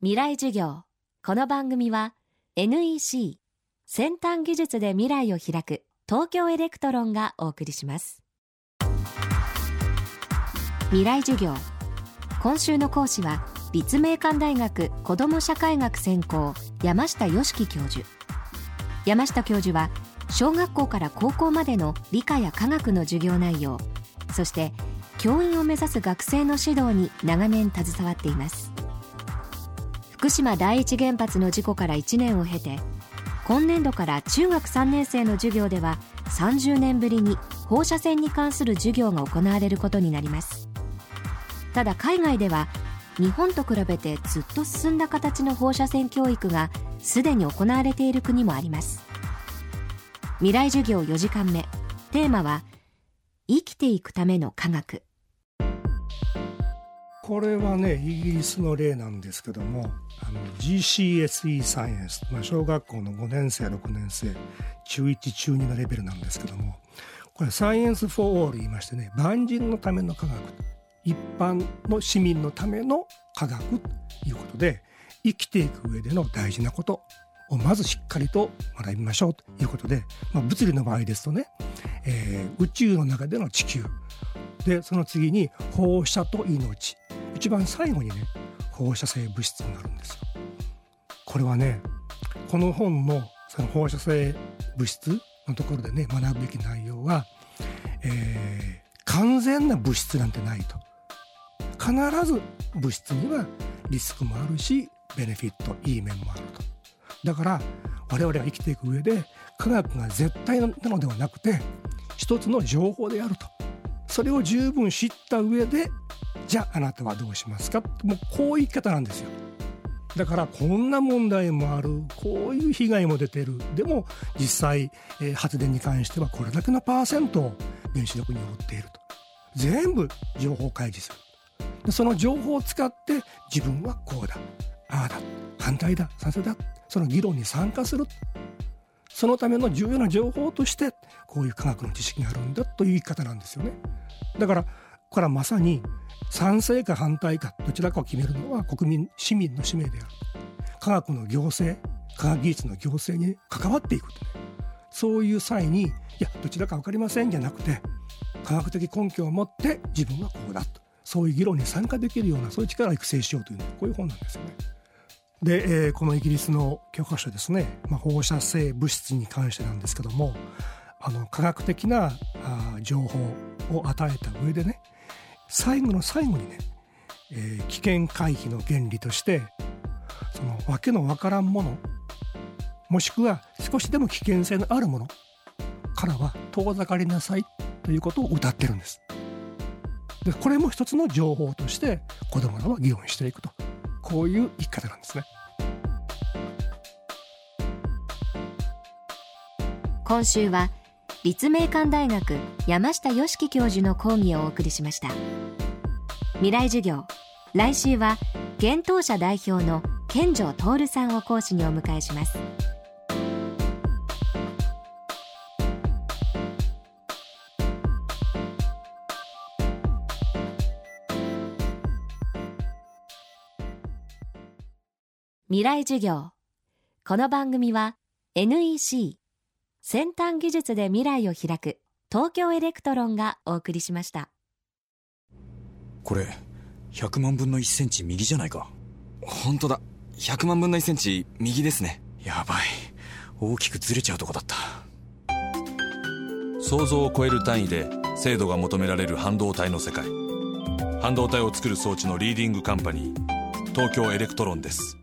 未来授業。この番組は NEC 先端技術で未来を開く東京エレクトロンがお送りします。未来授業、今週の講師は立命館大学子ども社会学専攻山下芳樹教授。山下教授は小学校から高校までの理科や科学の授業内容、そして教員を目指す学生の指導に長年携わっています。福島第一原発の事故から1年を経て、今年度から中学3年生の授業では30年ぶりに放射線に関する授業が行われることになります。ただ海外では日本と比べてずっと進んだ形の放射線教育がすでに行われている国もあります。未来授業4時間目、テーマは生きていくための科学。これはね、イギリスの例なんですけども、GCSE サイエンス、小学校の5年生6年生中1中2のレベルなんですけども、これサイエンスフォーオール言いましてね、万人のための科学、一般の市民のための科学ということで、生きていく上での大事なことをまずしっかりと学びましょうということで、物理の場合ですとね、宇宙の中での地球で、その次に放射と命、一番最後にね、放射性物質になるんですよ。これはね、この本のその放射性物質のところでね、学ぶべき内容は、完全な物質なんてないと。必ず物質にはリスクもあるし、ベネフィット、いい面もあると。だから我々が生きていく上で、科学が絶対なのではなくて、一つの情報であると。それを十分知った上で、じゃああなたはどうしますか、もうこういう言い方なんですよ。だからこんな問題もある、こういう被害も出てる、でも実際、発電に関してはこれだけのパーセントを原子力に持っていると、全部情報開示する。でその情報を使って、自分はこうだ、ああだ、反対だ、賛成だ、その議論に参加する。そのための重要な情報として、こういう科学の知識があるんだという言い方なんですよね。だからこれはまさに賛成か反対かどちらかを決めるのは国民、市民の使命である。科学の行政、科学技術の行政に関わっていくと、ね、そういう際に、いやどちらか分かりませんじゃなくて、科学的根拠を持って自分はこうだと、そういう議論に参加できるような、そういう力を育成しようというのがこういう本なんですよね。で、このイギリスの教科書ですね、放射性物質に関してなんですけども、科学的な情報を与えた上でね、最後の最後にね、危険回避の原理として、そのわけのわからんもの、もしくは少しでも危険性のあるものからは遠ざかりなさいということを謳ってるんです。でこれも一つの情報として子どもらは議論していくと、こういう言い方なんですね。今週は立命館大学山下芳樹教授の講義をお送りしました。未来授業、来週は幻冬舎代表の見城徹さんを講師にお迎えします。未来授業、この番組は NEC 先端技術で未来を開く東京エレクトロンがお送りしました。これ100万分の1センチ右じゃないか。本当だ、100万分の1センチ右ですね。やばい、大きくずれちゃうとこだった。想像を超える単位で精度が求められる半導体の世界。半導体を作る装置のリーディングカンパニー、東京エレクトロンです。